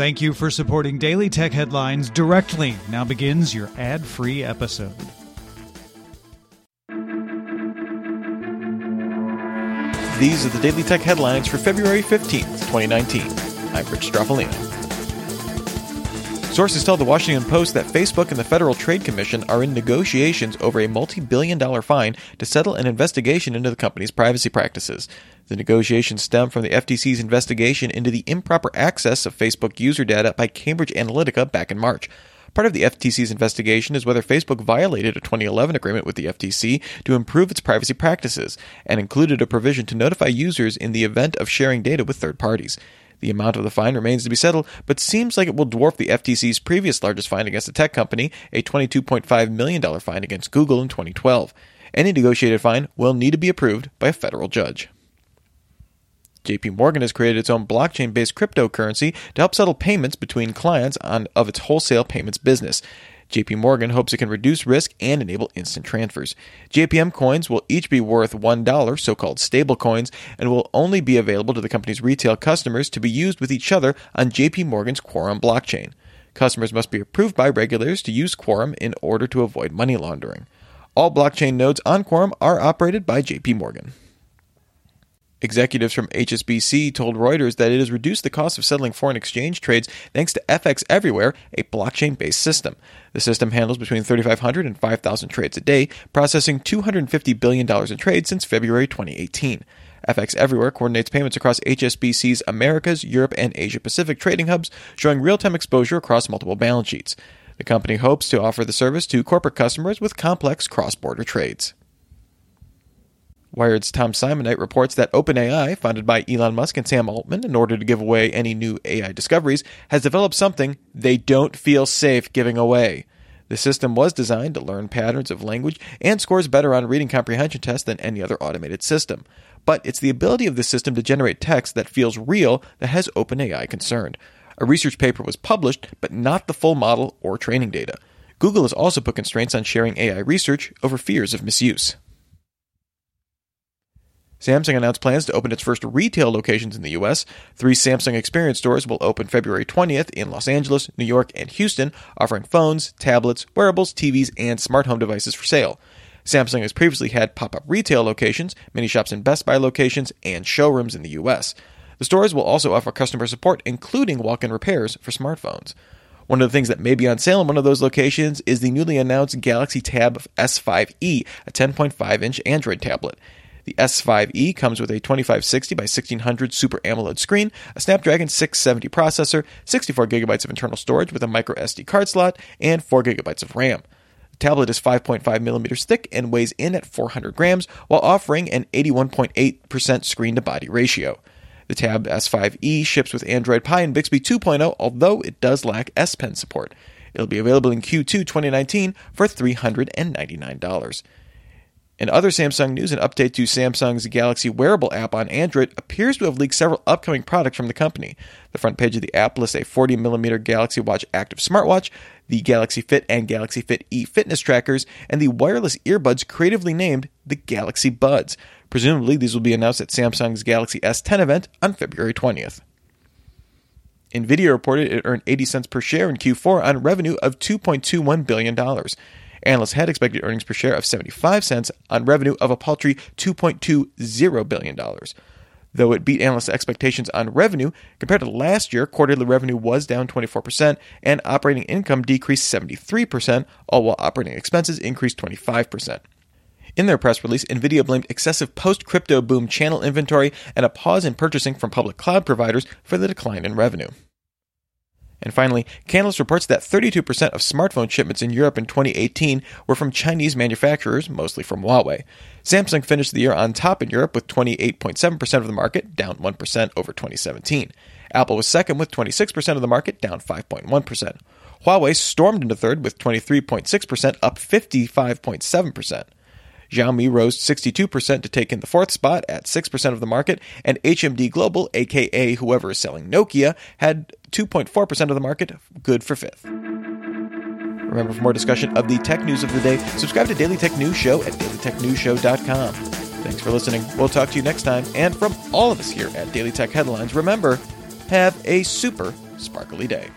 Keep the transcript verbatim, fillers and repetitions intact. Thank you for supporting Daily Tech Headlines directly. Now begins your ad-free episode. These are the Daily Tech Headlines for February fifteenth, twenty nineteen. I'm Rich Stravolino. Sources tell the Washington Post that Facebook and the Federal Trade Commission are in negotiations over a multi-billion dollar fine to settle an investigation into the company's privacy practices. The negotiations stem from the F T C's investigation into the improper access of Facebook user data by Cambridge Analytica back in March. Part of the F T C's investigation is whether Facebook violated a twenty eleven agreement with the F T C to improve its privacy practices and included a provision to notify users in the event of sharing data with third parties. The amount of the fine remains to be settled, but seems like it will dwarf the F T C's previous largest fine against a tech company, a twenty-two point five million dollars fine against Google in twenty twelve. Any negotiated fine will need to be approved by a federal judge. JPMorgan has created its own blockchain-based cryptocurrency to help settle payments between clients on, of its wholesale payments business. JPMorgan hopes it can reduce risk and enable instant transfers. J P M coins will each be worth one dollar, so-called stablecoins, and will only be available to the company's retail customers to be used with each other on JPMorgan's Quorum blockchain. Customers must be approved by regulators to use Quorum in order to avoid money laundering. All blockchain nodes on Quorum are operated by JPMorgan. Executives from H S B C told Reuters that it has reduced the cost of settling foreign exchange trades thanks to F X Everywhere, a blockchain-based system. The system handles between thirty-five hundred and five thousand trades a day, processing two hundred fifty billion dollars in trade since February twenty eighteen. F X Everywhere coordinates payments across H S B C's Americas, Europe, and Asia-Pacific trading hubs, showing real-time exposure across multiple balance sheets. The company hopes to offer the service to corporate customers with complex cross-border trades. Wired's Tom Simonite reports that OpenAI, founded by Elon Musk and Sam Altman in order to give away any new A I discoveries, has developed something they don't feel safe giving away. The system was designed to learn patterns of language and scores better on reading comprehension tests than any other automated system. But it's the ability of the system to generate text that feels real that has OpenAI concerned. A research paper was published, but not the full model or training data. Google has also put constraints on sharing A I research over fears of misuse. Samsung announced plans to open its first retail locations in the U S. Three Samsung Experience stores will open February twentieth in Los Angeles, New York, and Houston, offering phones, tablets, wearables, T Vs, and smart home devices for sale. Samsung has previously had pop-up retail locations, mini shops and Best Buy locations, and showrooms in the U S. The stores will also offer customer support, including walk-in repairs for smartphones. One of the things that may be on sale in one of those locations is the newly announced Galaxy Tab S five e, a ten point five inch Android tablet. The S five e comes with a twenty-five sixty by sixteen hundred Super AMOLED screen, a Snapdragon six seventy processor, sixty-four gigabytes of internal storage with a micro S D card slot, and four gigabytes of RAM. The tablet is five point five millimeters thick and weighs in at four hundred grams, while offering an eighty-one point eight percent screen-to-body ratio. The Tab S five e ships with Android Pie and Bixby two point oh, although it does lack S Pen support. It'll be available in Q two twenty nineteen for three hundred ninety-nine dollars. In other Samsung news, an update to Samsung's Galaxy Wearable app on Android appears to have leaked several upcoming products from the company. The front page of the app lists a forty millimeter Galaxy Watch Active smartwatch, the Galaxy Fit and Galaxy Fit E fitness trackers, and the wireless earbuds creatively named the Galaxy Buds. Presumably, these will be announced at Samsung's Galaxy S ten event on February twentieth. NVIDIA reported it earned eighty cents per share in Q four on revenue of two point two one billion dollars. Analysts had expected earnings per share of seventy-five cents on revenue of a paltry two point two zero billion dollars. Though it beat analysts' expectations on revenue, compared to last year, quarterly revenue was down twenty-four percent and operating income decreased seventy-three percent, all while operating expenses increased twenty-five percent. In their press release, NVIDIA blamed excessive post-crypto boom channel inventory and a pause in purchasing from public cloud providers for the decline in revenue. And finally, Canalys reports that thirty-two percent of smartphone shipments in Europe in twenty eighteen were from Chinese manufacturers, mostly from Huawei. Samsung finished the year on top in Europe with twenty-eight point seven percent of the market, down one percent over twenty seventeen. Apple was second with twenty-six percent of the market, down five point one percent. Huawei stormed into third with twenty-three point six percent, up fifty-five point seven percent. Xiaomi rose sixty-two percent to take in the fourth spot at six percent of the market, and H M D Global, aka whoever is selling Nokia, had two point four percent of the market, good for fifth. Remember, for more discussion of the tech news of the day, subscribe to Daily Tech News Show at daily tech news show dot com. Thanks for listening. We'll talk to you next time. And from all of us here at Daily Tech Headlines, remember, Have a super sparkly day.